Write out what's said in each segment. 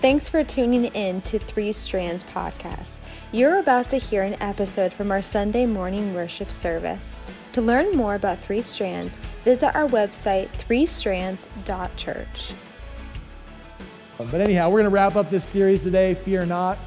Thanks for tuning in to Three Strands Podcast. You're about to hear an episode from our Sunday morning worship service. To learn more about Three Strands, visit our website, threestrands.church. But anyhow, we're going to wrap up this series today, Fear Not.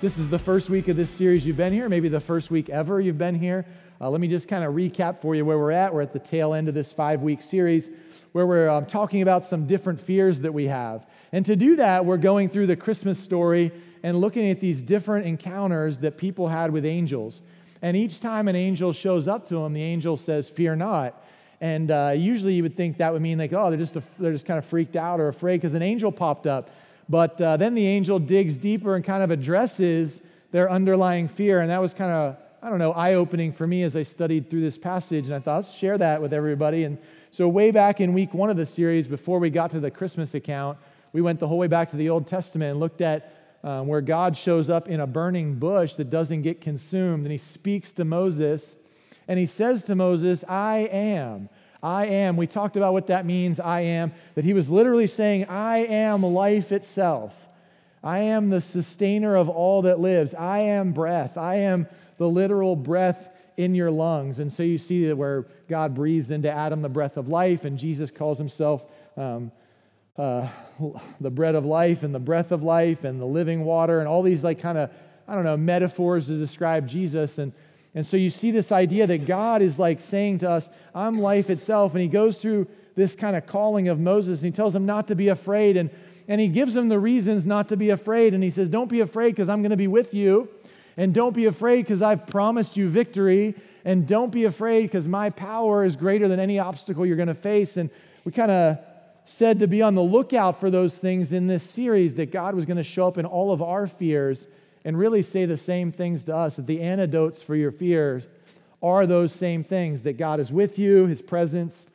This is the first week of this series you've been here, maybe the first week ever you've been here. Let me just kind of recap for you where we're at. We're at the tail end of this 5-week series where we're talking about some different fears that we have. And to do that, we're going through the Christmas story and looking at these different encounters that people had with angels. And each time an angel shows up to them, the angel says, "Fear not." And usually you would think that would mean like, oh, they're just kind of freaked out or afraid because an angel popped up. But then the angel digs deeper and kind of addresses their underlying fear. And that was kind of, eye-opening for me as I studied through this passage. And I thought, let's share that with everybody. And so way back in week 1 of the series, before we got to the Christmas account, we went the whole way back to the Old Testament and looked at where God shows up in a burning bush that doesn't get consumed. And he speaks to Moses. And he says to Moses, I am. We talked about what that means, I am, that he was literally saying, I am life itself. I am the sustainer of all that lives. I am breath. I am the literal breath in your lungs. And so you see that where God breathes into Adam the breath of life, and Jesus calls himself the bread of life and the breath of life and the living water and all these like kind of, metaphors to describe Jesus. And so you see this idea that God is like saying to us, I'm life itself. And he goes through this kind of calling of Moses and he tells him not to be afraid. And he gives him the reasons not to be afraid. And he says, don't be afraid because I'm going to be with you. And don't be afraid because I've promised you victory. And don't be afraid because my power is greater than any obstacle you're going to face. And we kind of said to be on the lookout for those things in this series, that God was going to show up in all of our fears and really say the same things to us, that the antidotes for your fears are those same things, that God is with you, his presence,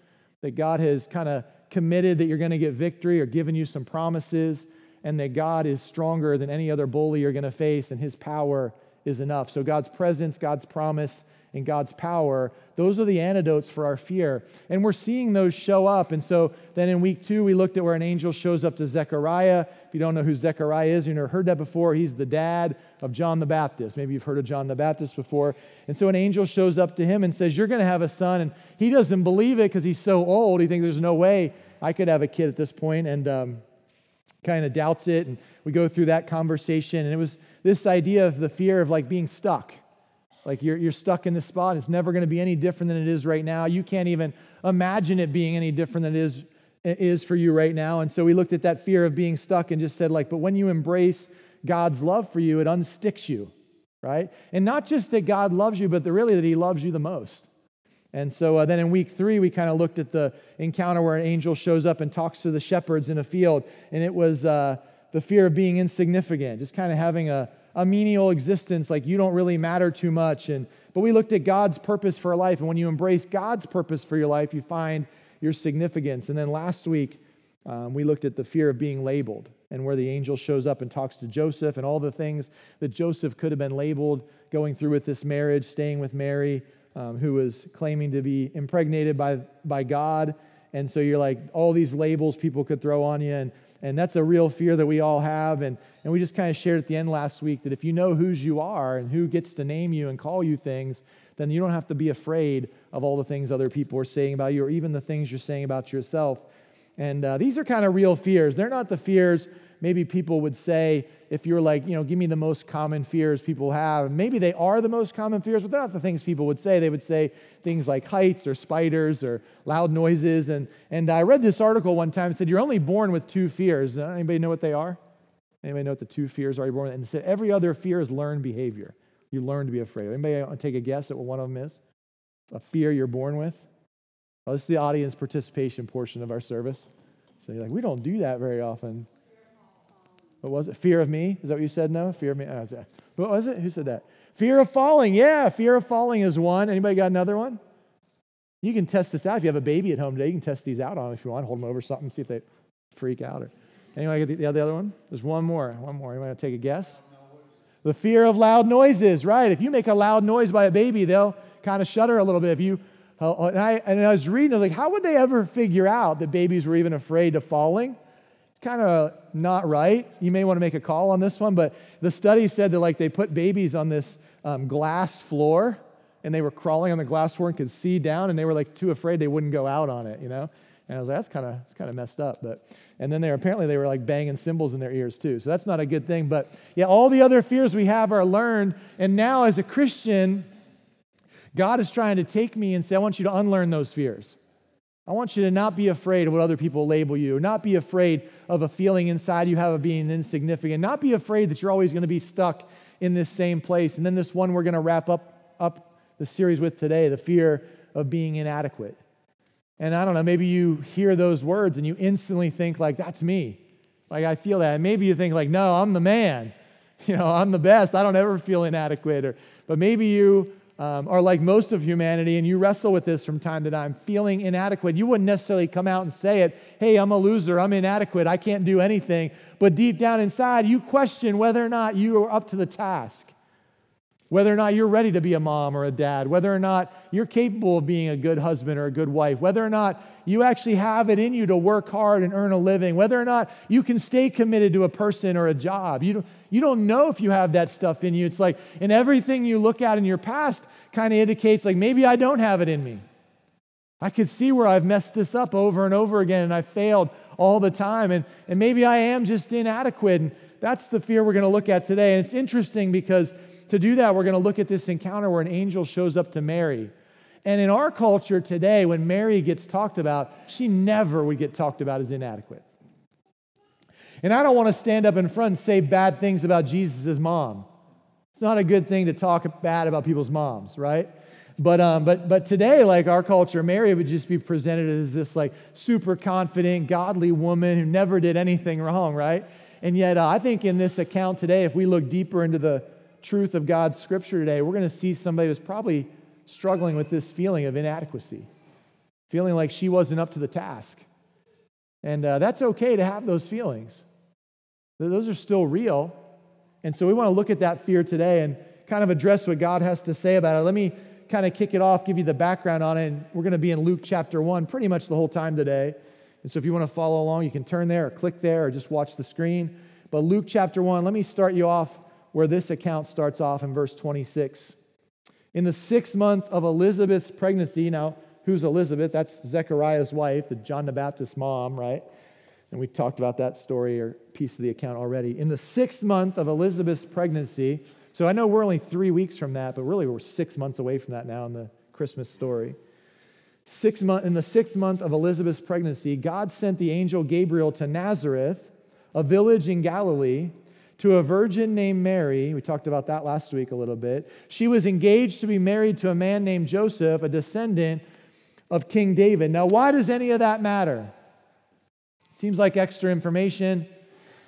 that God has kind of committed that you're going to get victory or given you some promises, and that God is stronger than any other bully you're going to face, and his power is enough. So God's presence, God's promise, and God's power, those are the antidotes for our fear. And we're seeing those show up. And so then in week 2, we looked at where an angel shows up to Zechariah. If you don't know who Zechariah is, you've never heard that before, he's the dad of John the Baptist. Maybe you've heard of John the Baptist before. And so an angel shows up to him and says, you're going to have a son. And he doesn't believe it because he's so old. He thinks there's no way I could have a kid at this point, and kind of doubts it. And we go through that conversation. And it was this idea of the fear of like being stuck. Like you're stuck in this spot. It's never going to be any different than it is right now. You can't even imagine it being any different than it is for you right now. And so we looked at that fear of being stuck and just said like, but when you embrace God's love for you, it unsticks you, right? And not just that God loves you, but that really that he loves you the most. And so then in week 3, we kind of looked at the encounter where an angel shows up and talks to the shepherds in a field. And it was the fear of being insignificant, just kind of having a menial existence, like you don't really matter too much. But we looked at God's purpose for life, and when you embrace God's purpose for your life, you find your significance. And then last week, we looked at the fear of being labeled, and where the angel shows up and talks to Joseph, and all the things that Joseph could have been labeled, going through with this marriage, staying with Mary, who was claiming to be impregnated by God. And so you're like, all these labels people could throw on you, and that's a real fear that we all have. And we just kind of shared at the end last week that if you know whose you are and who gets to name you and call you things, then you don't have to be afraid of all the things other people are saying about you or even the things you're saying about yourself. And these are kind of real fears. They're not the fears maybe people would say if you're like, give me the most common fears people have. Maybe they are the most common fears, but they're not the things people would say. They would say things like heights or spiders or loud noises. And I read this article one time. It said, you're only born with 2 fears. Anybody know what they are? Anybody know what the 2 fears are you're born with? And it said, every other fear is learned behavior. You learn to be afraid. Anybody want to take a guess at what one of them is? A fear you're born with? Oh, this is the audience participation portion of our service. So you're like, we don't do that very often. What was it? Fear of me? Is that what you said? No? Fear of me? What was it? Who said that? Fear of falling. Yeah, fear of falling is one. Anybody got another one? You can test this out. If you have a baby at home today, you can test these out on them if you want. Hold them over something, see if they freak out. Or anybody get the other one? There's one more. Anybody want to take a guess? The fear of loud noises, right? If you make a loud noise by a baby, they'll kind of shudder a little bit. And I was reading, I was like, how would they ever figure out that babies were even afraid of falling? kind of not right. You may want to make a call on this one, but the study said that like they put babies on this glass floor, and they were crawling on the glass floor and could see down, and they were like too afraid they wouldn't go out on it, you know? And I was like, that's kind of messed up. But and then they were like banging cymbals in their ears too. So that's not a good thing. But yeah, all the other fears we have are learned. And now as a Christian, God is trying to take me and say, I want you to unlearn those fears. I want you to not be afraid of what other people label you, not be afraid of a feeling inside you have of being insignificant, not be afraid that you're always going to be stuck in this same place. And then this one we're going to wrap up the series with today, the fear of being inadequate. And I don't know, maybe you hear those words and you instantly think like, that's me. Like, I feel that. And maybe you think like, no, I'm the man. You know, I'm the best. I don't ever feel inadequate. But maybe you are like most of humanity and you wrestle with this from time to time, feeling inadequate. You wouldn't necessarily come out and say it, hey, I'm a loser, I'm inadequate, I can't do anything. But deep down inside, you question whether or not you are up to the task. Whether or not you're ready to be a mom or a dad, whether or not you're capable of being a good husband or a good wife, whether or not you actually have it in you to work hard and earn a living, whether or not you can stay committed to a person or a job. You don't know if you have that stuff in you. It's like, and everything you look at in your past kind of indicates like, maybe I don't have it in me. I could see where I've messed this up over and over again and I failed all the time and maybe I am just inadequate. And that's the fear we're going to look at today. And it's interesting because to do that, we're going to look at this encounter where an angel shows up to Mary. And in our culture today, when Mary gets talked about, she never would get talked about as inadequate. And I don't want to stand up in front and say bad things about Jesus' mom. It's not a good thing to talk bad about people's moms, right? But today, like our culture, Mary would just be presented as this like super confident, godly woman who never did anything wrong, right? And yet, I think in this account today, if we look deeper into the truth of God's scripture today, we're going to see somebody who's probably struggling with this feeling of inadequacy, feeling like she wasn't up to the task. And that's okay to have those feelings. Those are still real. And so we want to look at that fear today and kind of address what God has to say about it. Let me kind of kick it off, give you the background on it. And we're going to be in Luke chapter 1 pretty much the whole time today. And so if you want to follow along, you can turn there or click there or just watch the screen. But Luke chapter 1, let me start you off where this account starts off in verse 26. In the 6th month of Elizabeth's pregnancy, now who's Elizabeth? That's Zechariah's wife, the John the Baptist mom, right? And we talked about that story or piece of the account already. In the 6th month of Elizabeth's pregnancy, so I know we're only 3 weeks from that, but really we're 6 months away from that now in the Christmas story. In the 6th month of Elizabeth's pregnancy, God sent the angel Gabriel to Nazareth, a village in Galilee, to a virgin named Mary. We talked about that last week a little bit. She was engaged to be married to a man named Joseph, a descendant of King David. Now, why does any of that matter? It seems like extra information,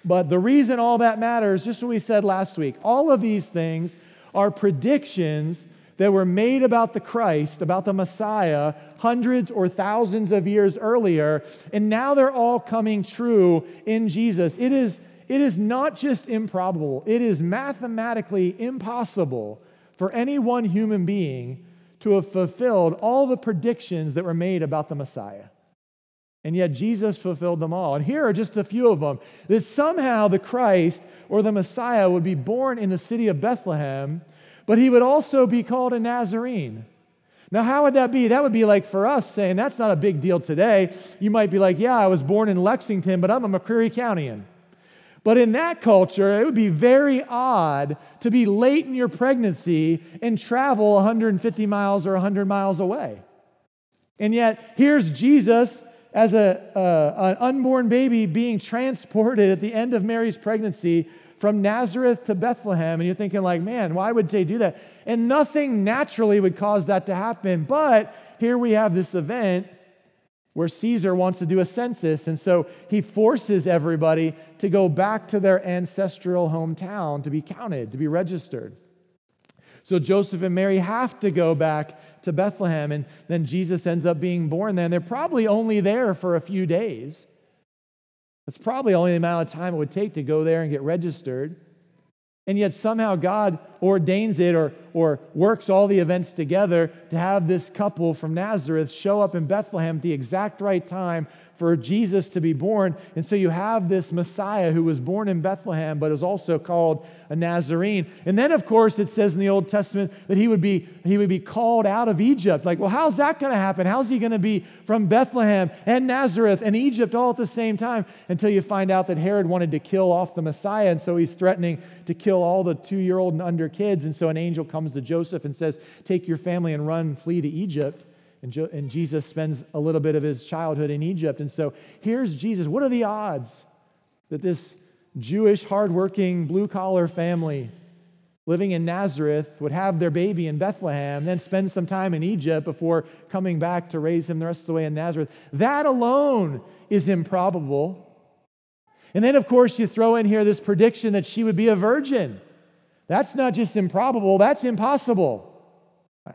but the reason all that matters, just what we said last week, all of these things are predictions that were made about the Christ, about the Messiah, hundreds or thousands of years earlier, and now they're all coming true in Jesus. It is not just improbable, it is mathematically impossible for any one human being to have fulfilled all the predictions that were made about the Messiah. And yet Jesus fulfilled them all. And here are just a few of them, that somehow the Christ or the Messiah would be born in the city of Bethlehem, but he would also be called a Nazarene. Now, how would that be? That would be like for us saying, that's not a big deal today. You might be like, yeah, I was born in Lexington, but I'm a McCreary Countian. But in that culture, it would be very odd to be late in your pregnancy and travel 150 miles or 100 miles away. And yet, here's Jesus as an unborn baby being transported at the end of Mary's pregnancy from Nazareth to Bethlehem. And you're thinking like, man, why would they do that? And nothing naturally would cause that to happen. But here we have this event where Caesar wants to do a census, and so he forces everybody to go back to their ancestral hometown to be counted, to be registered. So Joseph and Mary have to go back to Bethlehem, and then Jesus ends up being born there, and they're probably only there for a few days. That's probably only the amount of time it would take to go there and get registered. And yet somehow God ordains it or or works all the events together to have this couple from Nazareth show up in Bethlehem at the exact right time for Jesus to be born. And so you have this Messiah who was born in Bethlehem, but is also called a Nazarene. And then, of course, it says in the Old Testament that he would be called out of Egypt. Like, well, how's that going to happen? How's he going to be from Bethlehem and Nazareth and Egypt all at the same time? Until you find out that Herod wanted to kill off the Messiah, and so he's threatening to kill all the 2-year-old and under kids. And so an angel comes to Joseph and says, take your family and run, flee to Egypt. And Jesus spends a little bit of his childhood in Egypt. And so here's Jesus. What are the odds that this Jewish, hardworking, blue-collar family living in Nazareth would have their baby in Bethlehem, then spend some time in Egypt before coming back to raise him the rest of the way in Nazareth? That alone is improbable. And then, of course, you throw in here this prediction that she would be a virgin. That's not just improbable, that's impossible.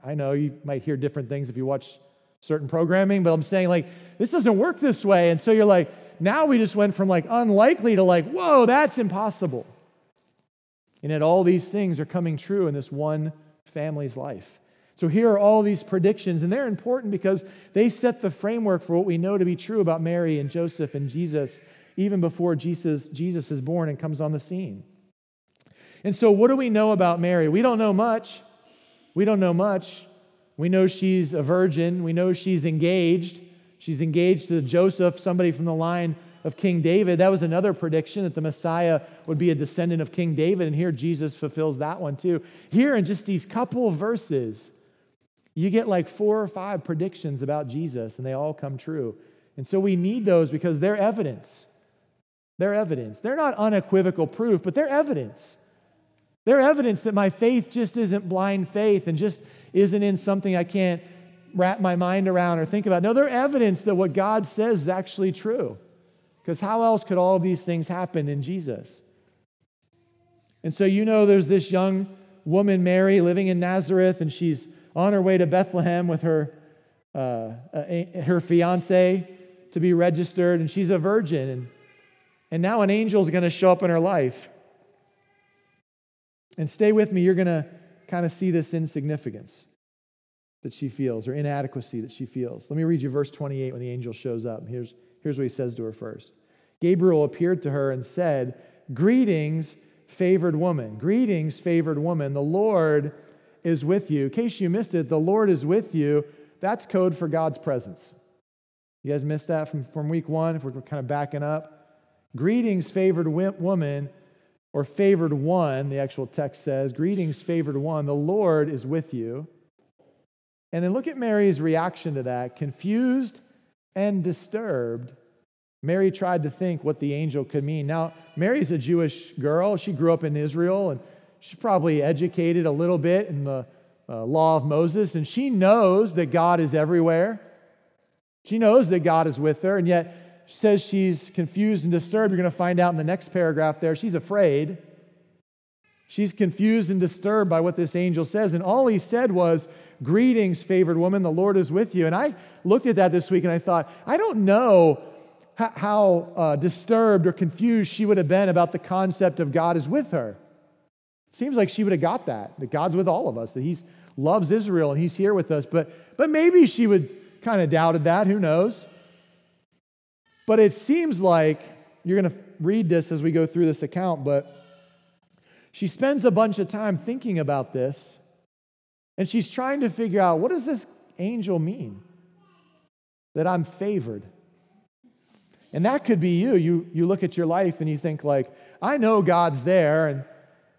I know you might hear different things if you watch certain programming, but I'm saying, like, this doesn't work this way. And so you're like, now we just went from like unlikely to like, whoa, that's impossible. And yet all these things are coming true in this one family's life. So here are all these predictions, and they're important because they set the framework for what we know to be true about Mary and Joseph and Jesus, even before Jesus is born and comes on the scene. And so what do we know about Mary? We don't know much. We know she's a virgin. We know she's engaged. She's engaged to Joseph, somebody from the line of King David. That was another prediction, that the Messiah would be a descendant of King David, and here Jesus fulfills that one too. Here in just these couple verses, you get like 4 or 5 predictions about Jesus, and they all come true. And so we need those because they're evidence. They're evidence. They're not unequivocal proof, but they're evidence. They're evidence that my faith just isn't blind faith and just isn't in something I can't wrap my mind around or think about. No, they're evidence that what God says is actually true. Because how else could all of these things happen in Jesus? And so you know there's this young woman, Mary, living in Nazareth, and she's on her way to Bethlehem with her fiancé to be registered, and she's a virgin. And now an angel's going to show up in her life. And stay with me, you're going to kind of see this insignificance that she feels, or inadequacy that she feels. Let me read you verse 28 when the angel shows up. Here's what he says to her first. Gabriel appeared to her and said, "Greetings, favored woman. Greetings, favored woman. The Lord is with you." In case you missed it, the Lord is with you. That's code for God's presence. You guys missed that from week one, if we're kind of backing up. Greetings, favored woman. Or favored one, the actual text says, "Greetings, favored one, the Lord is with you." And then look at Mary's reaction to that. Confused and disturbed, Mary tried to think what the angel could mean. Now, Mary's a Jewish girl. She grew up in Israel, and she's probably educated a little bit in the law of Moses, and she knows that God is everywhere. She knows that God is with her, and yet says she's confused and disturbed. You're going to find out in the next paragraph there, she's afraid. She's confused and disturbed by what this angel says. And all he said was, "Greetings, favored woman, the Lord is with you." And I looked at that this week and I thought, I don't know how disturbed or confused she would have been about the concept of God is with her. It seems like she would have got that God's with all of us, that he loves Israel and he's here with us. But maybe she would kind of doubted that. Who knows? But it seems like, you're going to read this as we go through this account, but she spends a bunch of time thinking about this, and she's trying to figure out, what does this angel mean? That I'm favored. And that could be you. You look at your life and you think like, I know God's there, and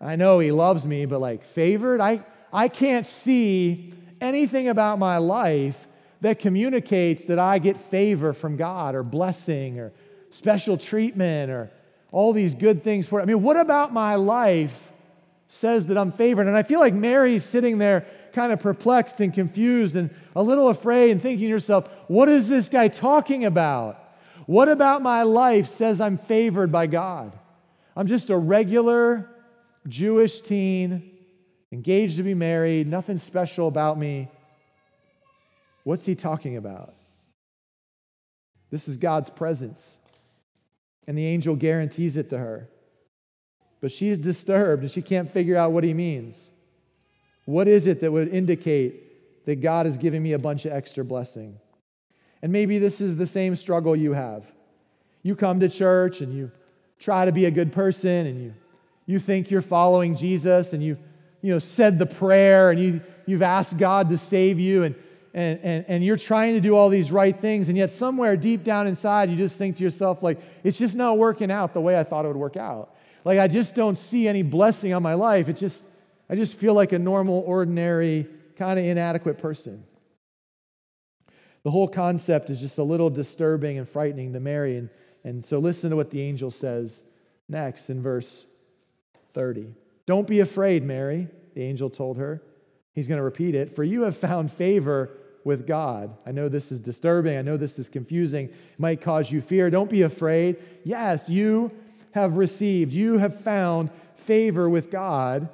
I know he loves me, but like favored? I can't see anything about my life that communicates that I get favor from God or blessing or special treatment or all these good things for it. I mean, what about my life says that I'm favored? And I feel like Mary's sitting there kind of perplexed and confused and a little afraid and thinking to yourself, what is this guy talking about? What about my life says I'm favored by God? I'm just a regular Jewish teen, engaged to be married, nothing special about me. What's he talking about? This is God's presence. And the angel guarantees it to her. But she's disturbed and she can't figure out what he means. What is it that would indicate that God is giving me a bunch of extra blessing? And maybe this is the same struggle you have. You come to church and you try to be a good person and you think you're following Jesus and you said the prayer and you've asked God to save you and you're trying to do all these right things, and yet somewhere deep down inside you just think to yourself, like, it's just not working out the way I thought it would work out. Like, I just don't see any blessing on my life. I just feel like a normal, ordinary, kind of inadequate person. The whole concept is just a little disturbing and frightening to Mary. And so listen to what the angel says next in verse 30. "Don't be afraid, Mary," the angel told her. He's going to repeat it. "For you have found favor with God." I know this is disturbing. I know this is confusing. It might cause you fear. Don't be afraid. Yes, you have received. You have found favor with God.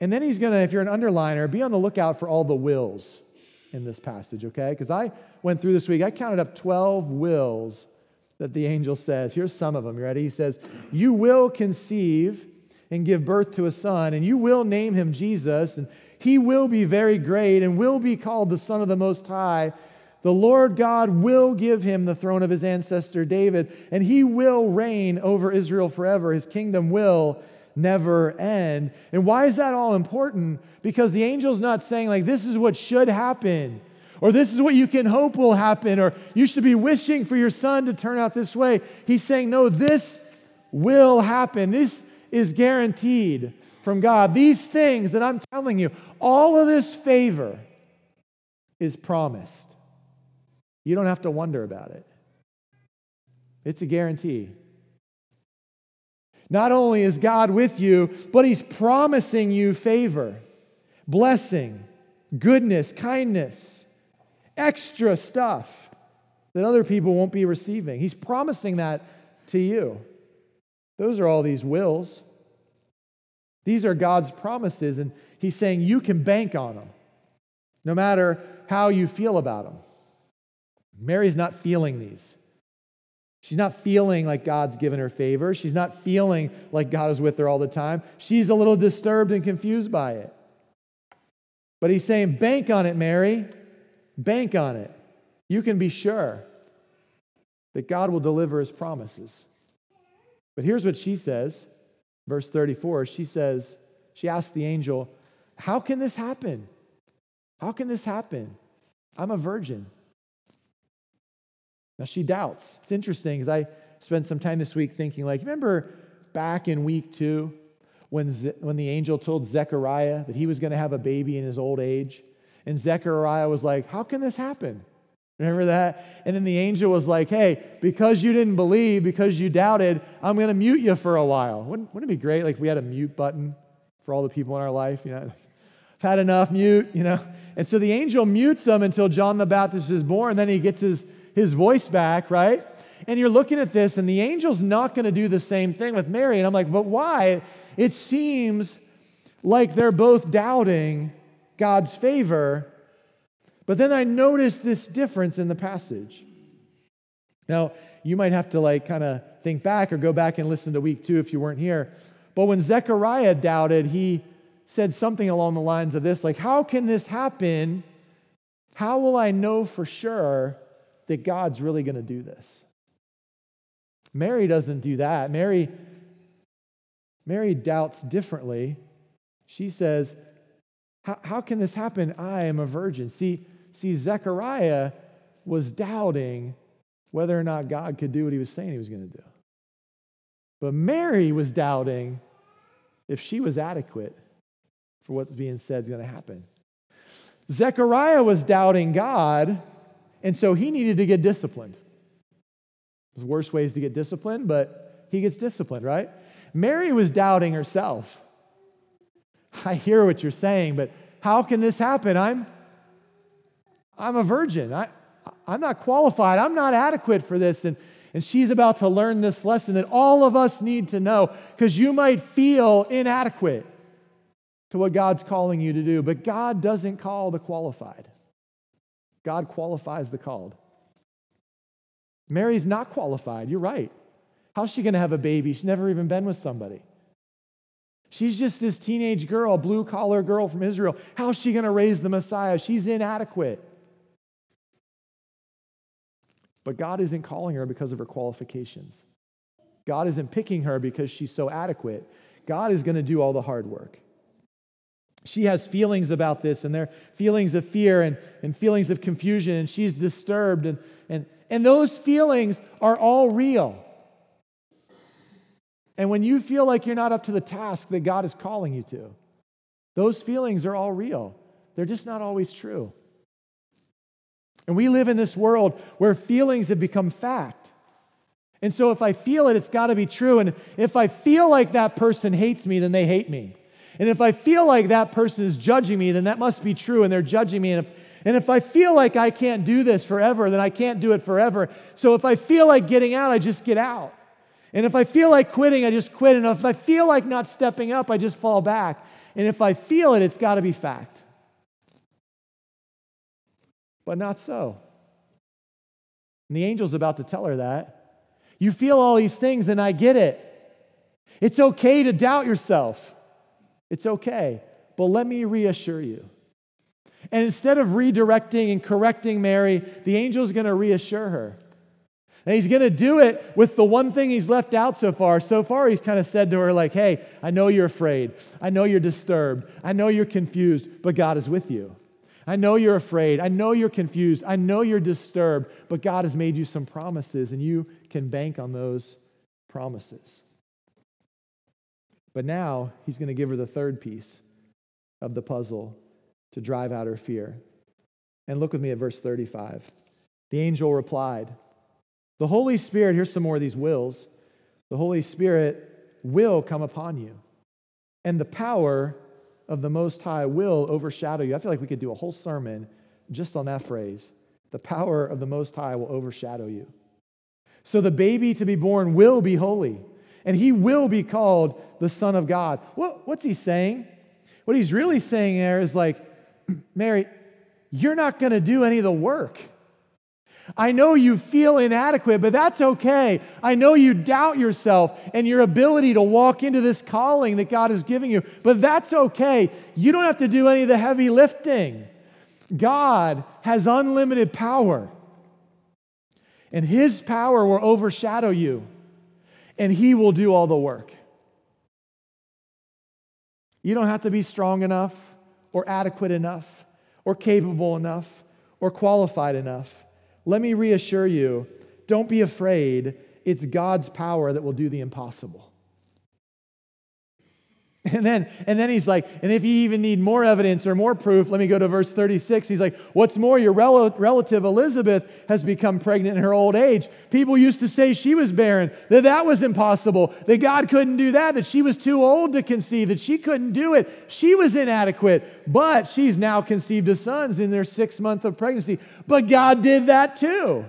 And then he's going to, if you're an underliner, be on the lookout for all the wills in this passage, okay? Because I went through this week, I counted up 12 wills that the angel says. Here's some of them. You ready? He says, "You will conceive and give birth to a son, and you will name him Jesus, and he will be very great and will be called the Son of the Most High. The Lord God will give him the throne of his ancestor David, and he will reign over Israel forever. His kingdom will never end." And why is that all important? Because the angel's not saying, like, this is what should happen, or this is what you can hope will happen, or you should be wishing for your son to turn out this way. He's saying, no, this will happen. This is guaranteed from God. These things that I'm telling you, all of this favor is promised. You don't have to wonder about it. It's a guarantee. Not only is God with you, but he's promising you favor, blessing, goodness, kindness, extra stuff that other people won't be receiving. He's promising that to you. Those are all these wills. These are God's promises, and he's saying you can bank on them, no matter how you feel about them. Mary's not feeling these. She's not feeling like God's given her favor. She's not feeling like God is with her all the time. She's a little disturbed and confused by it. But he's saying, bank on it, Mary. Bank on it. You can be sure that God will deliver his promises. But here's what she says. Verse 34, she asks the angel, "How can this happen? How can this happen? I'm a virgin." Now, she doubts. It's interesting because I spent some time this week thinking, like, remember back in week 2 when the angel told Zechariah that he was going to have a baby in his old age? And Zechariah was like, "How can this happen?" Remember that? And then the angel was like, "Hey, because you didn't believe, because you doubted, I'm going to mute you for a while." Wouldn't it be great, like, if we had a mute button for all the people in our life? You know, like, I've had enough, mute, you know? And so the angel mutes them until John the Baptist is born, then he gets his voice back, right? And you're looking at this, and the angel's not going to do the same thing with Mary. And I'm like, but why? It seems like they're both doubting God's favor. But then I noticed this difference in the passage. Now, you might have to, like, kind of think back or go back and listen to week 2 if you weren't here. But when Zechariah doubted, he said something along the lines of this, like, "How can this happen? How will I know for sure that God's really going to do this?" Mary doesn't do that. Mary doubts differently. She says, how can this happen? I am a virgin. See, Zechariah was doubting whether or not God could do what he was saying he was going to do. But Mary was doubting if she was adequate for what's being said is going to happen. Zechariah was doubting God, and so he needed to get disciplined. There's worse ways to get disciplined, but he gets disciplined, right? Mary was doubting herself. "I hear what you're saying, but how can this happen? I'm a virgin. I'm not qualified. I'm not adequate for this." And she's about to learn this lesson that all of us need to know, because you might feel inadequate to what God's calling you to do, but God doesn't call the qualified. God qualifies the called. Mary's not qualified. You're right. How's she going to have a baby? She's never even been with somebody. She's just this teenage girl, blue-collar girl from Israel. How's she going to raise the Messiah? She's inadequate. But God isn't calling her because of her qualifications. God isn't picking her because she's so adequate. God is going to do all the hard work. She has feelings about this, and they're feelings of fear and feelings of confusion, and she's disturbed, and those feelings are all real. And when you feel like you're not up to the task that God is calling you to, those feelings are all real. They're just not always true. And we live in this world where feelings have become fact. And so if I feel it, it's got to be true. And if I feel like that person hates me, then they hate me. And if I feel like that person is judging me, then that must be true, and they're judging me. And if I feel like I can't do this forever, then I can't do it forever. So if I feel like getting out, I just get out. And if I feel like quitting, I just quit. And if I feel like not stepping up, I just fall back. And if I feel it, it's got to be fact. But not so. And the angel's about to tell her that. You feel all these things, and I get it. It's okay to doubt yourself. It's okay. But let me reassure you. And instead of redirecting and correcting Mary, the angel's going to reassure her. And he's going to do it with the one thing he's left out so far. So far, he's kind of said to her, like, hey, I know you're afraid. I know you're disturbed. I know you're confused, but God is with you. I know you're afraid. I know you're confused. I know you're disturbed, but God has made you some promises, and you can bank on those promises. But now he's going to give her the third piece of the puzzle to drive out her fear. And look with me at verse 35. The angel replied, the Holy Spirit, here's some more of these wills. The Holy Spirit will come upon you, and the power of the Most High will overshadow you. I feel like we could do a whole sermon just on that phrase. The power of the Most High will overshadow you. So the baby to be born will be holy, and he will be called the Son of God. What's he saying? What he's really saying there is like, Mary, you're not going to do any of the work. I know you feel inadequate, but that's okay. I know you doubt yourself and your ability to walk into this calling that God is giving you, but that's okay. You don't have to do any of the heavy lifting. God has unlimited power, and his power will overshadow you, and he will do all the work. You don't have to be strong enough or adequate enough or capable enough or qualified enough. Let me reassure you, don't be afraid. It's God's power that will do the impossible. And then he's like, and if you even need more evidence or more proof, let me go to verse 36. He's like, what's more, your relative Elizabeth has become pregnant in her old age. People used to say she was barren, that that was impossible, that God couldn't do that she was too old to conceive, that she couldn't do it. She was inadequate, but she's now conceived of sons in their 6th month of pregnancy. But God did that too.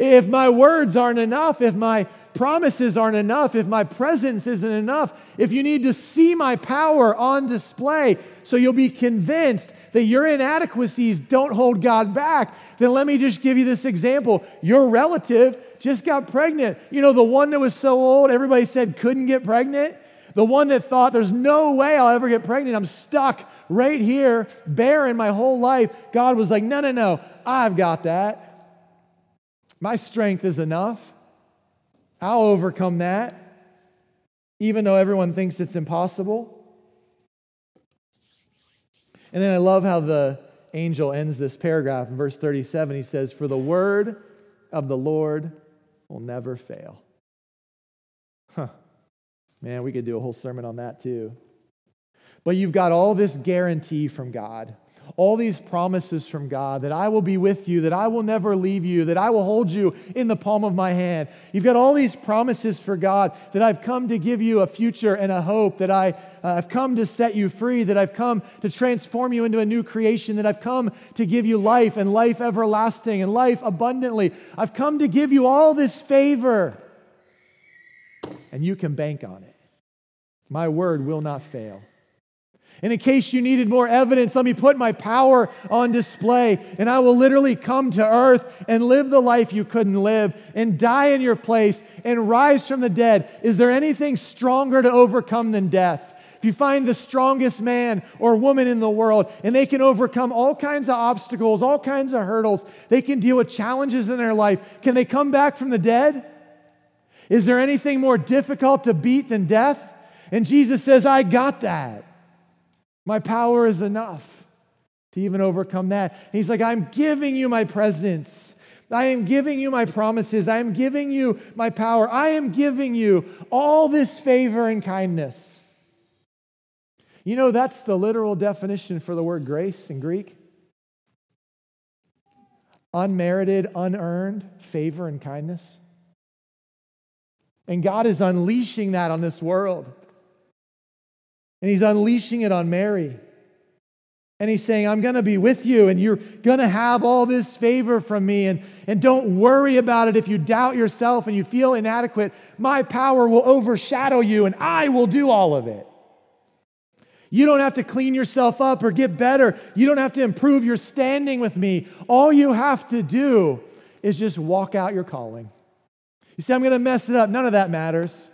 If my words aren't enough, if my promises aren't enough, if my presence isn't enough, if you need to see my power on display so you'll be convinced that your inadequacies don't hold God back, then let me just give you this example. Your relative just got pregnant. You know, the one that was so old, everybody said couldn't get pregnant. The one that thought there's no way I'll ever get pregnant. I'm stuck right here, barren my whole life. God was like, no, I've got that. My strength is enough. I'll overcome that, even though everyone thinks it's impossible. And then I love how the angel ends this paragraph in verse 37. He says, for the word of the Lord will never fail. Huh. Man, we could do a whole sermon on that too. But you've got all this guarantee from God. All these promises from God that I will be with you, that I will never leave you, that I will hold you in the palm of my hand. You've got all these promises for God that I've come to give you a future and a hope, that I've come to set you free, that I've come to transform you into a new creation, that I've come to give you life and life everlasting and life abundantly. I've come to give you all this favor, and you can bank on it. My word will not fail. And in case you needed more evidence, let me put my power on display, and I will literally come to earth and live the life you couldn't live and die in your place and rise from the dead. Is there anything stronger to overcome than death? If you find the strongest man or woman in the world and they can overcome all kinds of obstacles, all kinds of hurdles, they can deal with challenges in their life, can they come back from the dead? Is there anything more difficult to beat than death? And Jesus says, I got that. My power is enough to even overcome that. And he's like, I'm giving you my presence. I am giving you my promises. I am giving you my power. I am giving you all this favor and kindness. You know, that's the literal definition for the word grace in Greek. Unmerited, unearned favor and kindness. And God is unleashing that on this world. And he's unleashing it on Mary. And he's saying, I'm going to be with you and you're going to have all this favor from me. And don't worry about it if you doubt yourself and you feel inadequate. My power will overshadow you and I will do all of it. You don't have to clean yourself up or get better. You don't have to improve your standing with me. All you have to do is just walk out your calling. You say, I'm going to mess it up. None of that matters.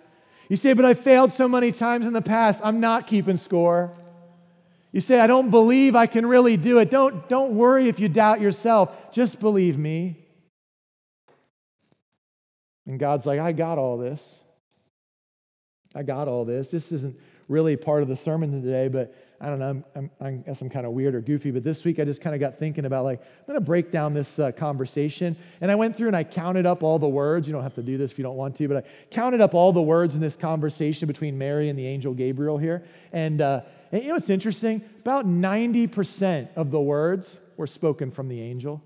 You say, but I failed so many times in the past, I'm not keeping score. You say, I don't believe I can really do it. Don't worry if you doubt yourself. Just believe me. And God's like, I got all this. I got all this. This isn't really part of the sermon today, but I don't know, I guess I'm kind of weird or goofy, but this week I just kind of got thinking about I'm going to break down this conversation. And I went through and I counted up all the words. You don't have to do this if you don't want to, but I counted up all the words in this conversation between Mary and the angel Gabriel here. And you know what's interesting? About 90% of the words were spoken from the angel.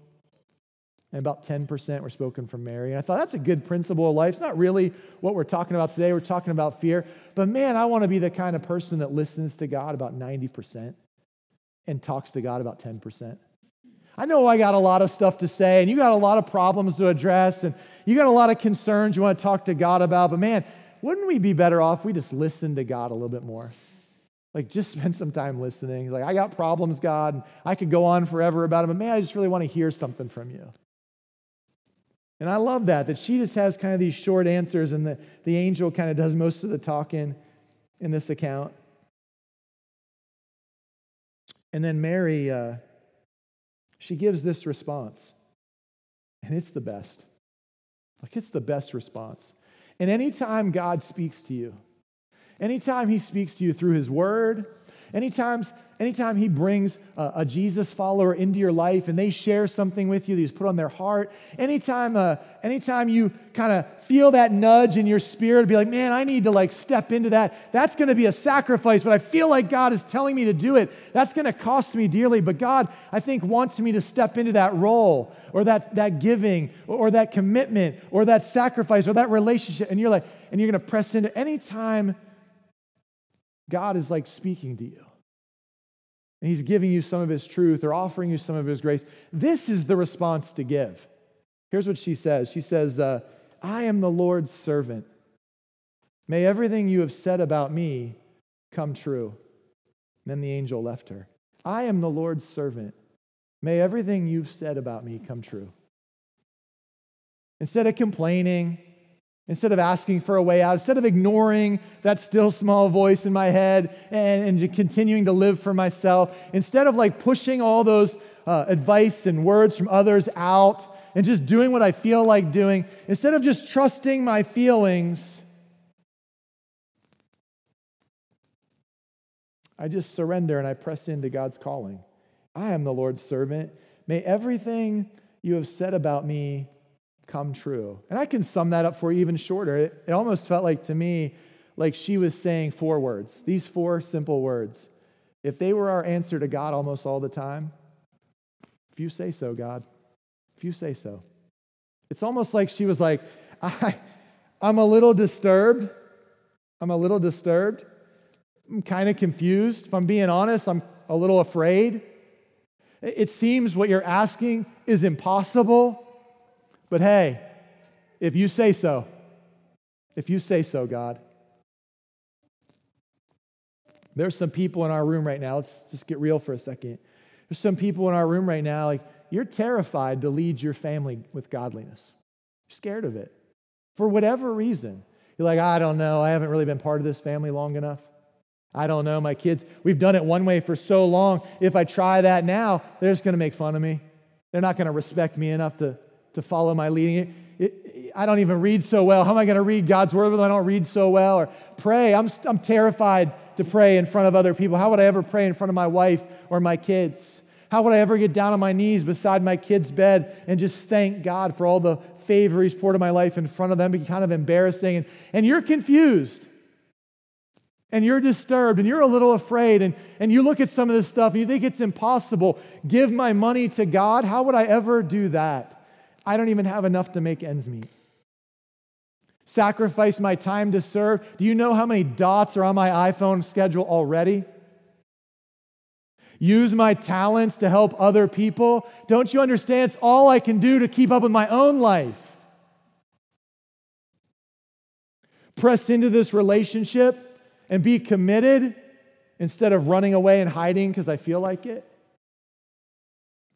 And about 10% were spoken from Mary. And I thought, that's a good principle of life. It's not really what we're talking about today. We're talking about fear. But man, I want to be the kind of person that listens to God about 90% and talks to God about 10%. I know I got a lot of stuff to say, and you got a lot of problems to address, and you got a lot of concerns you want to talk to God about. But man, wouldn't we be better off if we just listened to God a little bit more? Just spend some time listening. I got problems, God, and I could go on forever about it, but man, I just really want to hear something from you. And I love that she just has kind of these short answers and the angel kind of does most of the talking in this account. And then Mary, she gives this response. And it's the best. It's the best response. And anytime God speaks to you, anytime he speaks to you through his word, anytime he brings a Jesus follower into your life and they share something with you that he's put on their heart, anytime you kind of feel that nudge in your spirit, be like, man, I need to step into that. That's going to be a sacrifice, but I feel like God is telling me to do it. That's going to cost me dearly, but God, I think, wants me to step into that role or that giving or that commitment or that sacrifice or that relationship. And you're going to press into anytime God is speaking to you. And he's giving you some of his truth or offering you some of his grace. This is the response to give. Here's what she says. She says, I am the Lord's servant. May everything you have said about me come true. And then the angel left her. I am the Lord's servant. May everything you've said about me come true. Instead of complaining, instead of asking for a way out, instead of ignoring that still small voice in my head and continuing to live for myself, instead of pushing all those advice and words from others out and just doing what I feel like doing, instead of just trusting my feelings, I just surrender and I press into God's calling. I am the Lord's servant. May everything you have said about me come true. And I can sum that up for you even shorter. It almost felt to me, she was saying four words, these four simple words. If they were our answer to God almost all the time, if you say so, God, if you say so. It's almost she was I'm a little disturbed. I'm kind of confused. If I'm being honest, I'm a little afraid. It seems what you're asking is impossible. But hey, if you say so, God. There's some people in our room right now. Let's just get real for a second. There's some people in our room right now, like, you're terrified to lead your family with godliness. You're scared of it for whatever reason. You're like, I don't know. I haven't really been part of this family long enough. I don't know. My kids, we've done it one way for so long. If I try that now, they're just going to make fun of me. They're not going to respect me enough to follow my leading. I don't even read so well. How am I going to read God's word when I don't read so well? Or pray. I'm terrified to pray in front of other people. How would I ever pray in front of my wife or my kids? How would I ever get down on my knees beside my kid's bed and just thank God for all the favor He's poured in my life in front of them? It'd be kind of embarrassing. And you're confused. And you're disturbed, and you're a little afraid, and you look at some of this stuff, and you think it's impossible. Give my money to God? How would I ever do that? I don't even have enough to make ends meet. Sacrifice my time to serve? Do you know how many dots are on my iPhone schedule already? Use my talents to help other people? Don't you understand? It's all I can do to keep up with my own life. Press into this relationship and be committed instead of running away and hiding because I feel like it.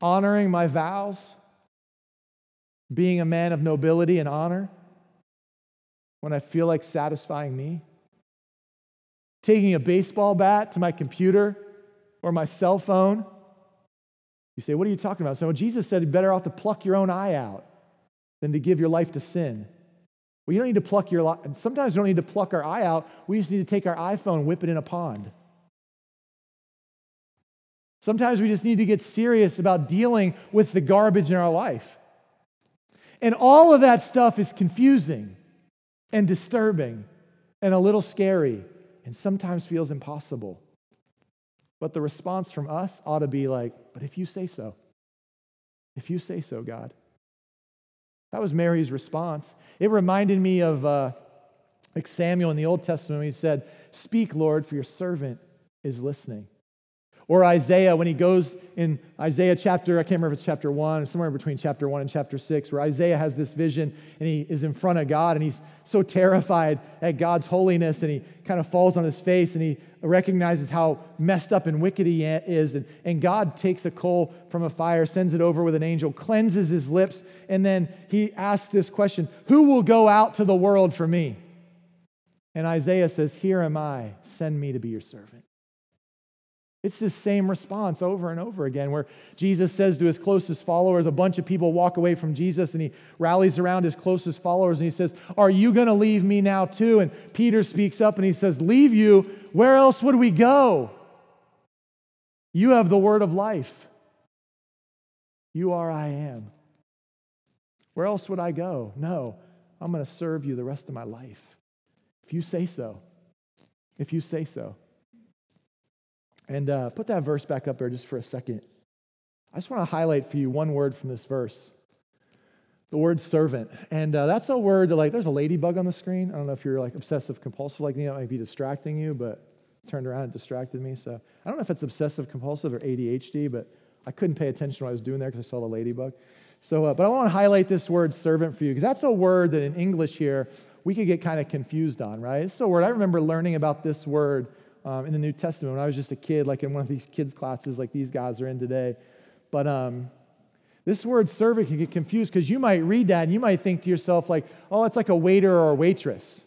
Honoring my vows. Being a man of nobility and honor when I feel like satisfying me. Taking a baseball bat to my computer or my cell phone. You say, what are you talking about? So Jesus said, you're better off to pluck your own eye out than to give your life to sin. Well, you don't need to pluck your eye. Sometimes we don't need to pluck our eye out. We just need to take our iPhone and whip it in a pond. Sometimes we just need to get serious about dealing with the garbage in our life. And all of that stuff is confusing and disturbing and a little scary and sometimes feels impossible. But the response from us ought to be like, but if you say so. If you say so, God. That was Mary's response. It reminded me of like Samuel in the Old Testament when he said, speak, Lord, for your servant is listening. Or Isaiah, when he goes in Isaiah chapter, I can't remember if it's chapter 1, or somewhere between chapter 1 and chapter 6, where Isaiah has this vision and he is in front of God and he's so terrified at God's holiness and he kind of falls on his face and he recognizes how messed up and wicked he is. And God takes a coal from a fire, sends it over with an angel, cleanses his lips, and then he asks this question, who will go out to the world for me? And Isaiah says, here am I, send me to be your servant. It's this same response over and over again where Jesus says to his closest followers, a bunch of people walk away from Jesus and he rallies around his closest followers and he says, are you going to leave me now too? And Peter speaks up and he says, leave you? Where else would we go? You have the word of life. You are I am. Where else would I go? No, I'm going to serve you the rest of my life. If you say so. If you say so. And put that verse back up there just for a second. I just want to highlight for you one word from this verse. The word servant. And that's a word that, like, there's a ladybug on the screen. I don't know if you're, like, obsessive compulsive like me. That might be distracting you, but it turned around and distracted me. So I don't know if it's obsessive compulsive or ADHD, but I couldn't pay attention to what I was doing there because I saw the ladybug. So, but I want to highlight this word servant for you because that's a word that in English here we could get kind of confused on, right? It's a word. I remember learning about this word in the New Testament when I was just a kid, like in one of these kids' classes like these guys are in today. But this word servant can get confused because you might read that and you might think to yourself like, oh, it's like a waiter or a waitress,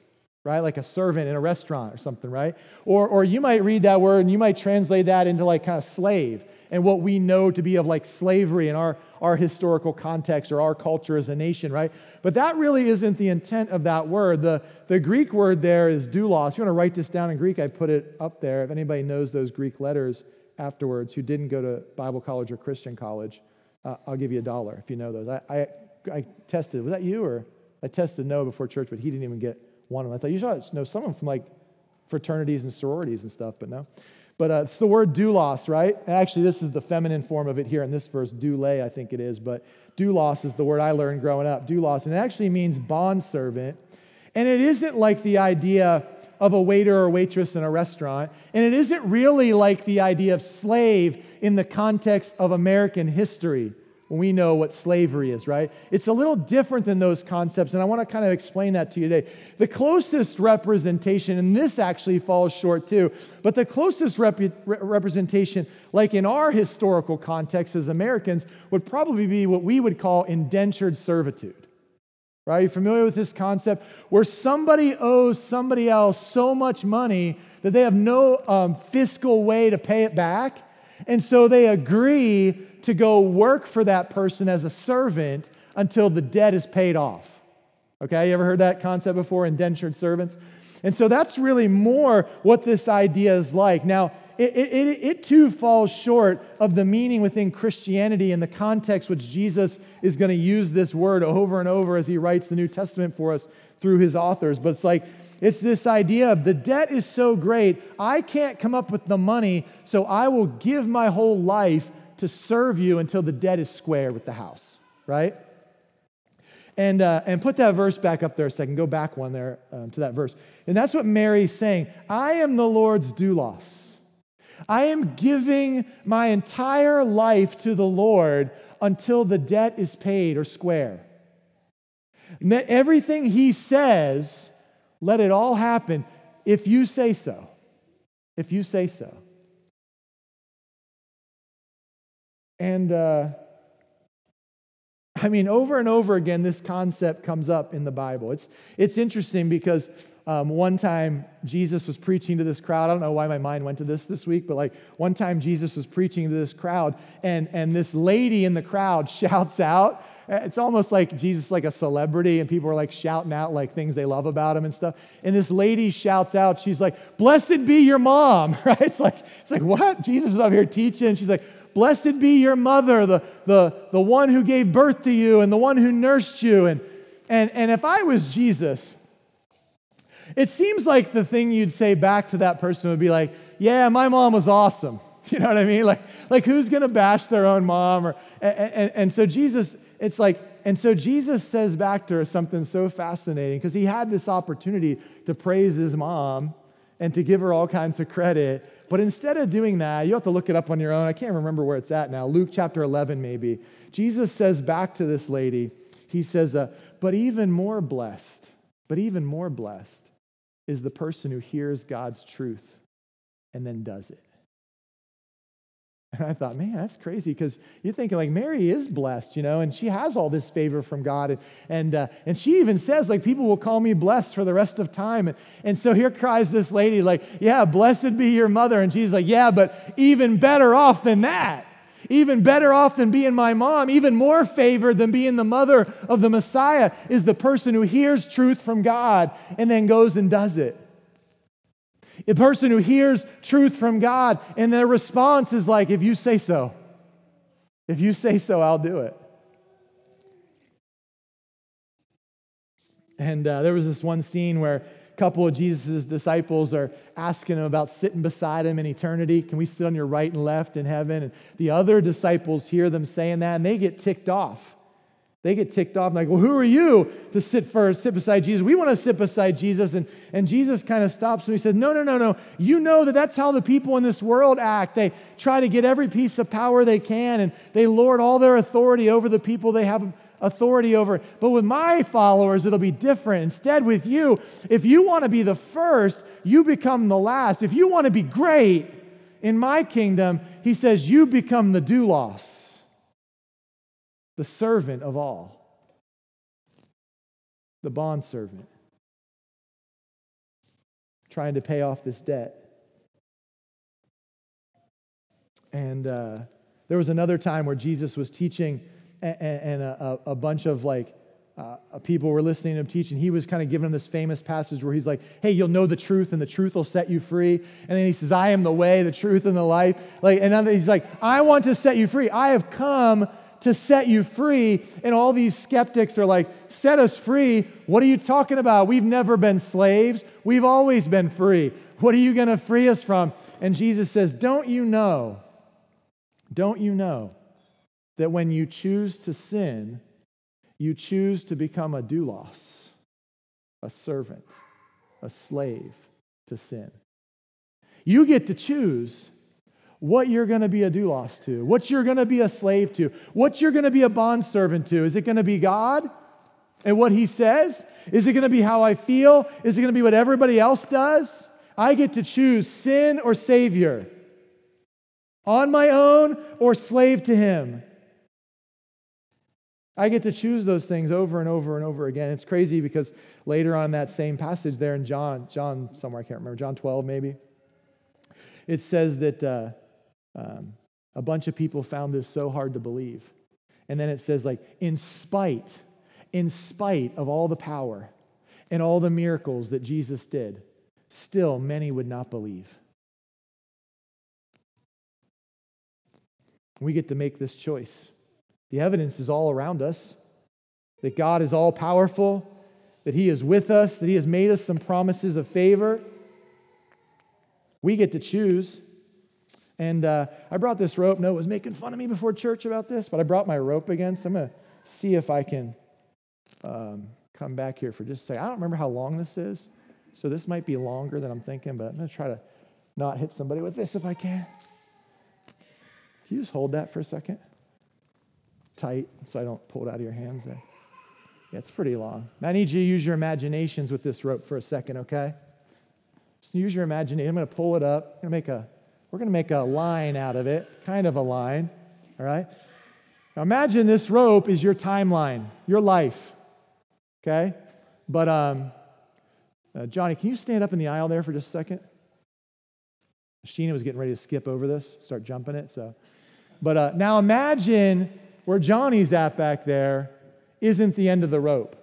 right? Like a servant in a restaurant or something, right? Or you might read that word and you might translate that into like kind of slave and what we know to be of like slavery in our historical context or our culture as a nation, right? But that really isn't the intent of that word. The Greek word there is doulos. If you want to write this down in Greek, I put it up there. If anybody knows those Greek letters afterwards who didn't go to Bible college or Christian college, I'll give you $1 if you know those. I tested. Was that you? Or I tested Noah before church, but he didn't even get one of them. I thought you should know someone from like fraternities and sororities and stuff, but no. But it's the word doulos, right? Actually, this is the feminine form of it here in this verse, doulay, I think it is. But doulos is the word I learned growing up, doulos. And it actually means bondservant. And it isn't like the idea of a waiter or waitress in a restaurant. And it isn't really like the idea of slave in the context of American history when we know what slavery is, right? It's a little different than those concepts, and I want to kind of explain that to you today. The closest representation, and this actually falls short too, but the closest representation, like in our historical context as Americans, would probably be what we would call indentured servitude. Right? Are you familiar with this concept? Where somebody owes somebody else so much money that they have no fiscal way to pay it back, and so they agree to go work for that person as a servant until the debt is paid off. Okay, you ever heard that concept before, indentured servants? And so that's really more what this idea is like. Now, it too falls short of the meaning within Christianity and the context which Jesus is going to use this word over and over as he writes the New Testament for us through his authors. But it's like, it's this idea of the debt is so great, I can't come up with the money, so I will give my whole life to serve you until the debt is square with the house, right? And put that verse back up there a second. Go back one there to that verse. And that's what Mary's saying. I am the Lord's doulos. I am giving my entire life to the Lord until the debt is paid or square. Everything he says, let it all happen if you say so. If you say so. And I mean, over and over again, this concept comes up in the Bible. It's interesting because one time Jesus was preaching to this crowd. I don't know why my mind went to this week, but like one time Jesus was preaching to this crowd, and this lady in the crowd shouts out. It's almost like Jesus is like a celebrity, and people are like shouting out like things they love about him and stuff. And this lady shouts out, she's like, "Blessed be your mom," right? It's like what? Jesus is up here teaching, and she's like, "Blessed be your mother, the one who gave birth to you and the one who nursed you." And if I was Jesus, it seems like the thing you'd say back to that person would be like, "Yeah, my mom was awesome." You know what I mean? Like who's gonna bash their own mom? And so Jesus says back to her something so fascinating, because he had this opportunity to praise his mom and to give her all kinds of credit. But instead of doing that, you have to look it up on your own. I can't remember where it's at now. Luke chapter 11, maybe. Jesus says back to this lady, he says, but even more blessed is the person who hears God's truth and then does it. And I thought, man, that's crazy, because you're thinking like Mary is blessed, you know, and she has all this favor from God. And she even says like, people will call me blessed for the rest of time. And so here cries this lady like, yeah, blessed be your mother. And she's like, yeah, but even better off than that, even better off than being my mom, even more favored than being the mother of the Messiah is the person who hears truth from God and then goes and does it. The person who hears truth from God and their response is like, if you say so, I'll do it. And there was this one scene where a couple of Jesus' disciples are asking him about sitting beside him in eternity. Can we sit on your right and left in heaven? And the other disciples hear them saying that and they get ticked off. Like, well, who are you to sit beside Jesus? We want to sit beside Jesus. And Jesus kind of stops and he says, no. You know that's how the people in this world act. They try to get every piece of power they can, and they lord all their authority over the people they have authority over. But with my followers, it'll be different. Instead, with you, if you want to be the first, you become the last. If you want to be great in my kingdom, he says, you become the doulos. The servant of all, the bondservant, trying to pay off this debt. And there was another time where Jesus was teaching, and a bunch of people were listening to him teach, and he was kind of giving them this famous passage where he's like, hey, you'll know the truth, and the truth will set you free. And then he says, I am the way, the truth, and the life. And he's like, I want to set you free. I have come to set you free. And all these skeptics are like, set us free? What are you talking about? We've never been slaves. We've always been free. What are you going to free us from? And Jesus says, don't you know that when you choose to sin, you choose to become a doulos, a servant, a slave to sin. You get to choose what you're going to be a doulos to, what you're going to be a slave to, what you're going to be a bondservant to. Is it going to be God and what he says? Is it going to be how I feel? Is it going to be what everybody else does? I get to choose sin or Savior, on my own or slave to him. I get to choose those things over and over and over again. It's crazy because later on that same passage there in John somewhere, I can't remember, John 12 maybe, it says that a bunch of people found this so hard to believe. And then it says like, in spite of all the power and all the miracles that Jesus did, still many would not believe. We get to make this choice. The evidence is all around us, that God is all-powerful, that he is with us, that he has made us some promises of favor. We get to choose. And I brought this rope. Noah was making fun of me before church about this, but I brought my rope again, so I'm going to see if I can come back here for just a second. I don't remember how long this is, so this might be longer than I'm thinking, but I'm going to try to not hit somebody with this if I can. Can you just hold that for a second? Tight, so I don't pull it out of your hands there. Yeah, it's pretty long. I need you to use your imaginations with this rope for a second, okay? Just use your imagination. I'm going to pull it up. We're going to make a line out of it, kind of a line, all right? Now imagine this rope is your timeline, your life, okay? But Johnny, can you stand up in the aisle there for just a second? Sheena was getting ready to skip over this, start jumping it, so... But now imagine where Johnny's at back there isn't the end of the rope.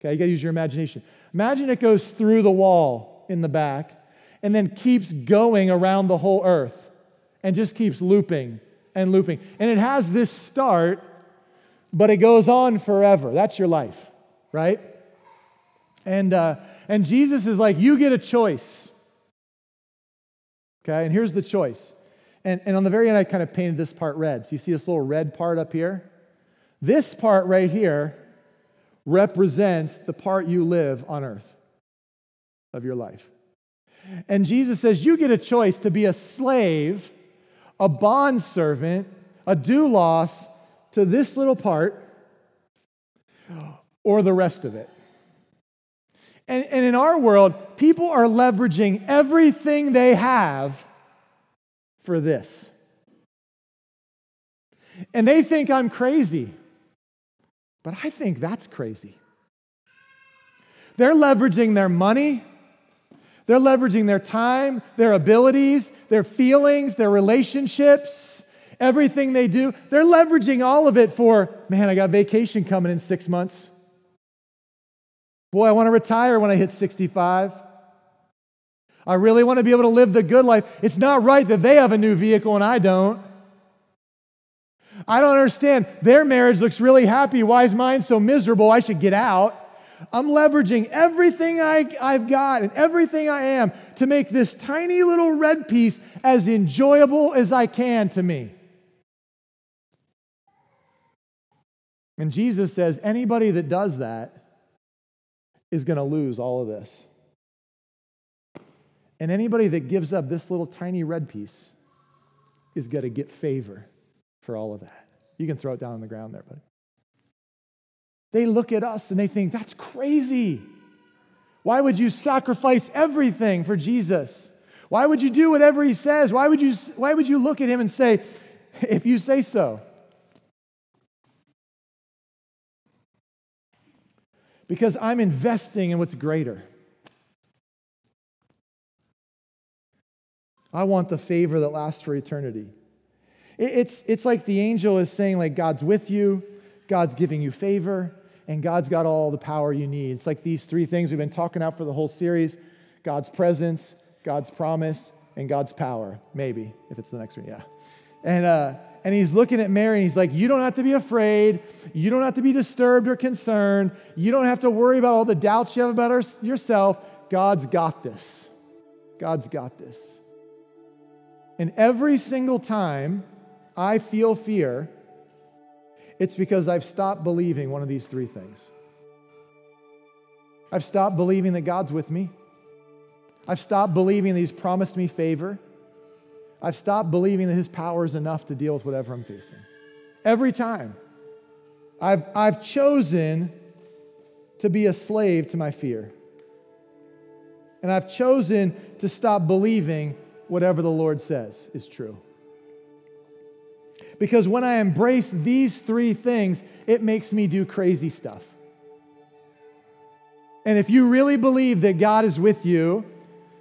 Okay, you got to use your imagination. Imagine it goes through the wall in the back and then keeps going around the whole earth and just keeps looping and looping. And it has this start, but it goes on forever. That's your life, right? And Jesus is like, you get a choice. Okay, and here's the choice. And on the very end, I kind of painted this part red. So you see this little red part up here? This part right here represents the part you live on earth of your life. And Jesus says, you get a choice to be a slave, a bondservant, a doulos to this little part or the rest of it. And in our world, people are leveraging everything they have for this. And they think I'm crazy, but I think that's crazy. They're leveraging their money, they're leveraging their time, their abilities, their feelings, their relationships, everything they do. They're leveraging all of it for, man, I got vacation coming in 6 months. Boy, I want to retire when I hit 65. I really want to be able to live the good life. It's not right that they have a new vehicle and I don't. I don't understand. Their marriage looks really happy. Why is mine so miserable? I should get out. I'm leveraging everything I've got and everything I am to make this tiny little red piece as enjoyable as I can to me. And Jesus says anybody that does that is going to lose all of this. And anybody that gives up this little tiny red piece is going to get favor for all of that. You can throw it down on the ground there, buddy. They look at us and they think, that's crazy. Why would you sacrifice everything for Jesus? Why would you do whatever he says? Why would you look at him and say, if you say so? Because I'm investing in what's greater. I want the favor that lasts for eternity. It's like the angel is saying, like, God's with you, God's giving you favor, and God's got all the power you need. It's like these three things we've been talking about for the whole series: God's presence, God's promise, and God's power. Maybe, if it's the next one, yeah. And he's looking at Mary, and he's like, you don't have to be afraid. You don't have to be disturbed or concerned. You don't have to worry about all the doubts you have about yourself. God's got this. God's got this. And every single time I feel fear, it's because I've stopped believing one of these three things. I've stopped believing that God's with me. I've stopped believing that he's promised me favor. I've stopped believing that his power is enough to deal with whatever I'm facing. Every time. I've chosen to be a slave to my fear. And I've chosen to stop believing whatever the Lord says is true. Because when I embrace these three things, it makes me do crazy stuff. And if you really believe that God is with you,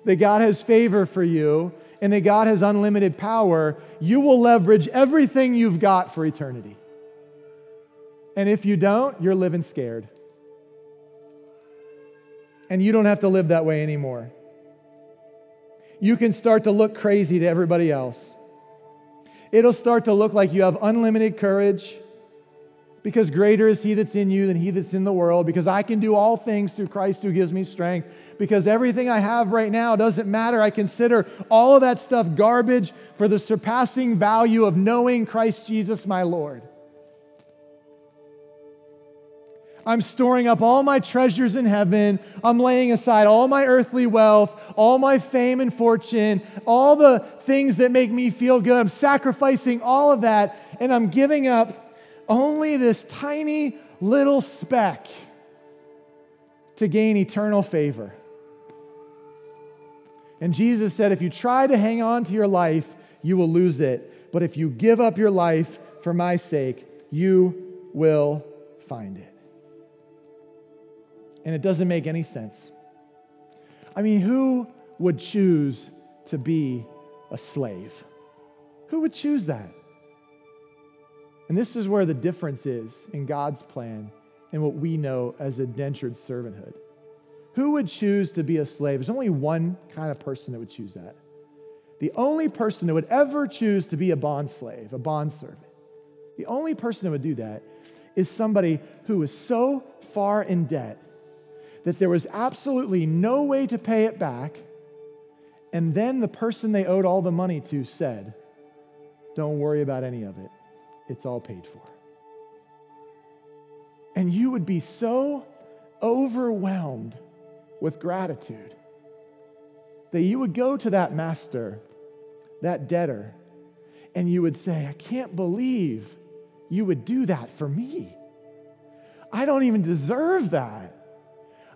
that God has favor for you, and that God has unlimited power, you will leverage everything you've got for eternity. And if you don't, you're living scared. And you don't have to live that way anymore. You can start to look crazy to everybody else. It'll start to look like you have unlimited courage, because greater is he that's in you than he that's in the world, because I can do all things through Christ who gives me strength, because everything I have right now doesn't matter. I consider all of that stuff garbage for the surpassing value of knowing Christ Jesus, my Lord. I'm storing up all my treasures in heaven. I'm laying aside all my earthly wealth, all my fame and fortune, all the things that make me feel good. I'm sacrificing all of that, and I'm giving up only this tiny little speck to gain eternal favor. And Jesus said, if you try to hang on to your life, you will lose it. But if you give up your life for my sake, you will find it. And it doesn't make any sense. I mean, who would choose to be a slave? Who would choose that? And this is where the difference is in God's plan and what we know as indentured servanthood. Who would choose to be a slave? There's only one kind of person that would choose that. The only person that would ever choose to be a bond slave, a bond servant, the only person that would do that is somebody who was so far in debt that there was absolutely no way to pay it back. And then the person they owed all the money to said, "Don't worry about any of it. It's all paid for." And you would be so overwhelmed with gratitude that you would go to that master, that debtor, and you would say, "I can't believe you would do that for me. I don't even deserve that.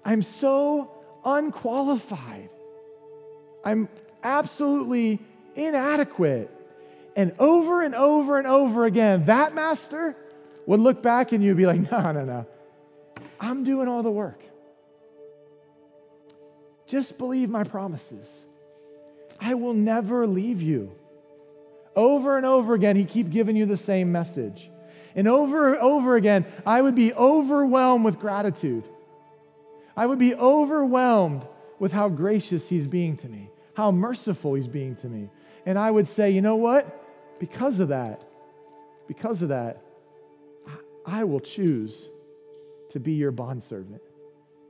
I'm so unqualified. I'm absolutely inadequate." And over and over and over again, that master would look back and you'd be like, no. I'm doing all the work. Just believe my promises. I will never leave you. Over and over again, he'd keep giving you the same message. And over and over again, I would be overwhelmed with gratitude. I would be overwhelmed with how gracious he's being to me, how merciful he's being to me. And I would say, you know what? Because of that, I will choose to be your bondservant.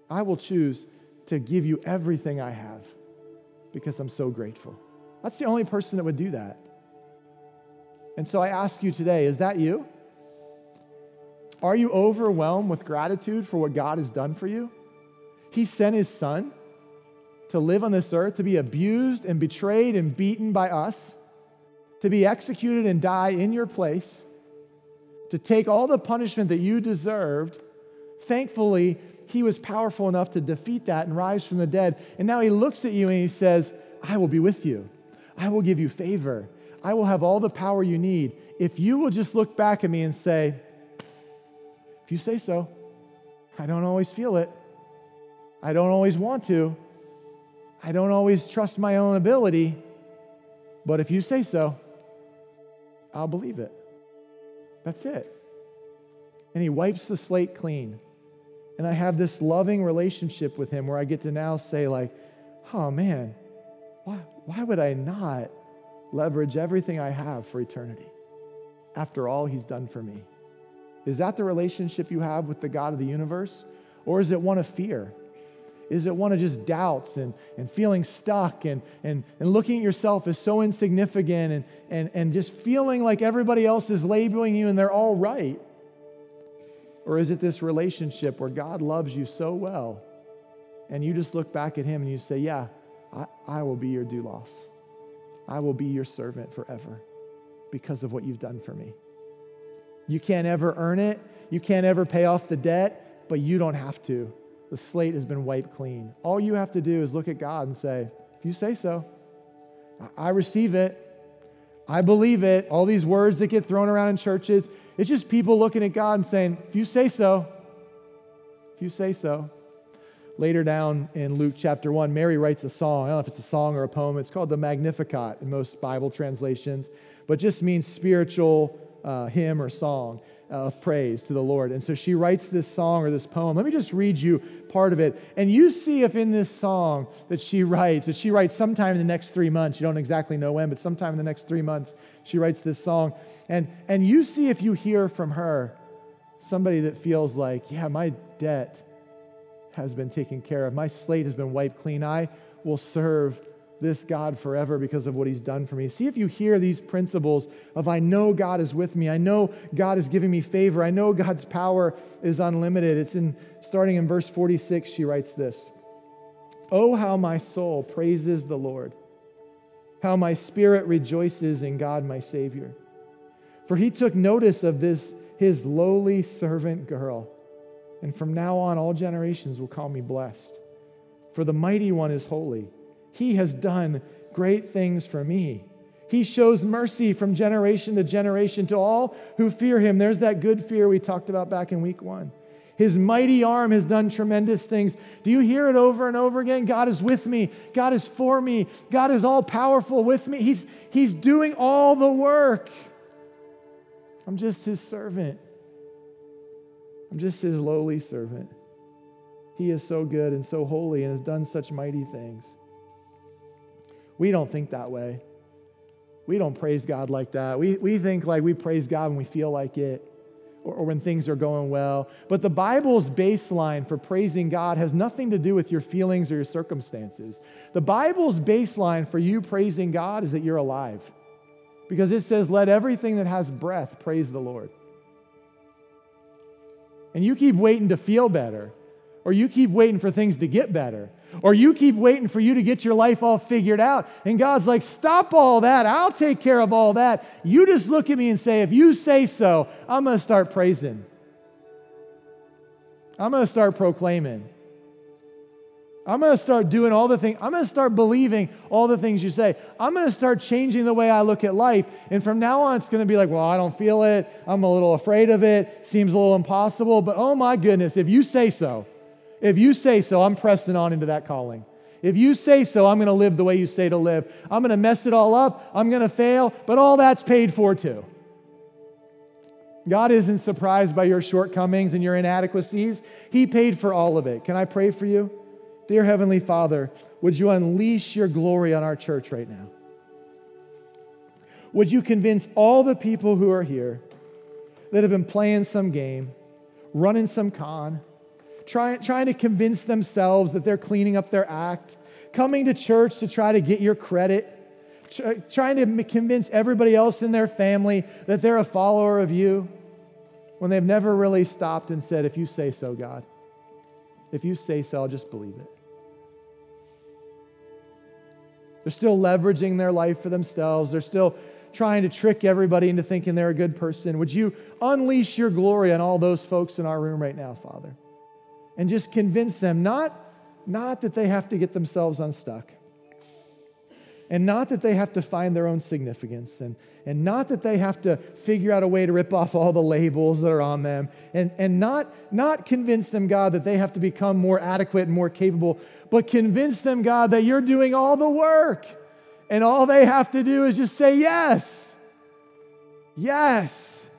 I will choose to give you everything I have because I'm so grateful. That's the only person that would do that. And so I ask you today, is that you? Are you overwhelmed with gratitude for what God has done for you? He sent his son to live on this earth, to be abused and betrayed and beaten by us, to be executed and die in your place, to take all the punishment that you deserved. Thankfully, he was powerful enough to defeat that and rise from the dead. And now he looks at you and he says, "I will be with you. I will give you favor. I will have all the power you need. If you will just look back at me and say, 'If you say so, I don't always feel it. I don't always want to. I don't always trust my own ability, but if you say so, I'll believe it.'" That's it. And he wipes the slate clean. And I have this loving relationship with him where I get to now say, like, "Oh man, why would I not leverage everything I have for eternity after all he's done for me?" Is that the relationship you have with the God of the universe? Or is it one of fear? Is it one of just doubts and feeling stuck and looking at yourself as so insignificant and just feeling like everybody else is labeling you and they're all right? Or is it this relationship where God loves you so well and you just look back at him and you say, "Yeah, I will be your doulos. I will be your servant forever because of what you've done for me. You can't ever earn it. You can't ever pay off the debt, but you don't have to. The slate has been wiped clean. All you have to do is look at God and say, if you say so, I receive it. I believe it. All these words that get thrown around in churches, it's just people looking at God and saying, if you say so, if you say so. Later down in Luke chapter 1, Mary writes a song. I don't know if it's a song or a poem. It's called the Magnificat in most Bible translations, but just means spiritual hymn or song of praise to the Lord. And so she writes this song or this poem. Let me just read you part of it. And you see if in this song that she writes sometime in the next 3 months, you don't exactly know when, but sometime in the next 3 months, she writes this song. And you see if you hear from her somebody that feels like, yeah, my debt has been taken care of. My slate has been wiped clean. I will serve this God forever because of what he's done for me. See if you hear these principles of I know God is with me. I know God is giving me favor. I know God's power is unlimited. It's starting in verse 46, she writes this. Oh, how my soul praises the Lord. How my spirit rejoices in God, my Savior. For he took notice of this, his lowly servant girl. And from now on, all generations will call me blessed. For the mighty one is holy. He has done great things for me. He shows mercy from generation to generation to all who fear him. There's that good fear we talked about back in week one. His mighty arm has done tremendous things. Do you hear it over and over again? God is with me. God is for me. God is all powerful with me. He's doing all the work. I'm just his servant. I'm just his lowly servant. He is so good and so holy and has done such mighty things. We don't think that way. We don't praise God like that. We think like we praise God when we feel like it or when things are going well. But the Bible's baseline for praising God has nothing to do with your feelings or your circumstances. The Bible's baseline for you praising God is that you're alive, because it says, let everything that has breath praise the Lord. And you keep waiting to feel better, or you keep waiting for things to get better, or you keep waiting for you to get your life all figured out. And God's like, stop all that. I'll take care of all that. You just look at me and say, if you say so, I'm going to start praising. I'm going to start proclaiming. I'm going to start doing all the things. I'm going to start believing all the things you say. I'm going to start changing the way I look at life. And from now on, it's going to be like, well, I don't feel it. I'm a little afraid of it. Seems a little impossible. But oh my goodness, if you say so, if you say so, I'm pressing on into that calling. If you say so, I'm going to live the way you say to live. I'm going to mess it all up. I'm going to fail, but all that's paid for too. God isn't surprised by your shortcomings and your inadequacies. He paid for all of it. Can I pray for you? Dear Heavenly Father, would you unleash your glory on our church right now? Would you convince all the people who are here that have been playing some game, running some con, trying to convince themselves that they're cleaning up their act, coming to church to try to get your credit, trying to convince everybody else in their family that they're a follower of you, when they've never really stopped and said, if you say so, God, if you say so, I'll just believe it. They're still leveraging their life for themselves. They're still trying to trick everybody into thinking they're a good person. Would you unleash your glory on all those folks in our room right now, Father? And just convince them, not that they have to get themselves unstuck, and not that they have to find their own significance, and not that they have to figure out a way to rip off all the labels that are on them, and not convince them, God, that they have to become more adequate and more capable, but convince them, God, that you're doing all the work, and all they have to do is just say yes. Yes.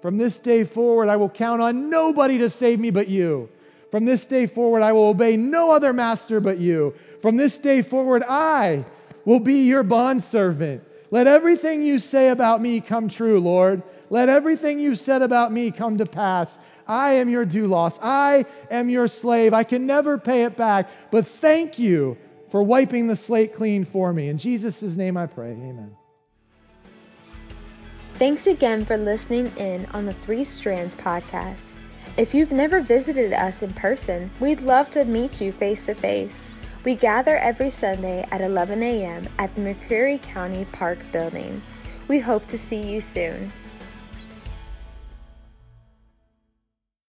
From this day forward, I will count on nobody to save me but you. From this day forward, I will obey no other master but you. From this day forward, I will be your bondservant. Let everything you say about me come true, Lord. Let everything you said about me come to pass. I am your doulos. I am your slave. I can never pay it back, but thank you for wiping the slate clean for me. In Jesus' name I pray, amen. Thanks again for listening in on the Three Strands Podcast. If you've never visited us in person, we'd love to meet you face to face. We gather every Sunday at 11 a.m. at the McCreary County Park Building. We hope to see you soon.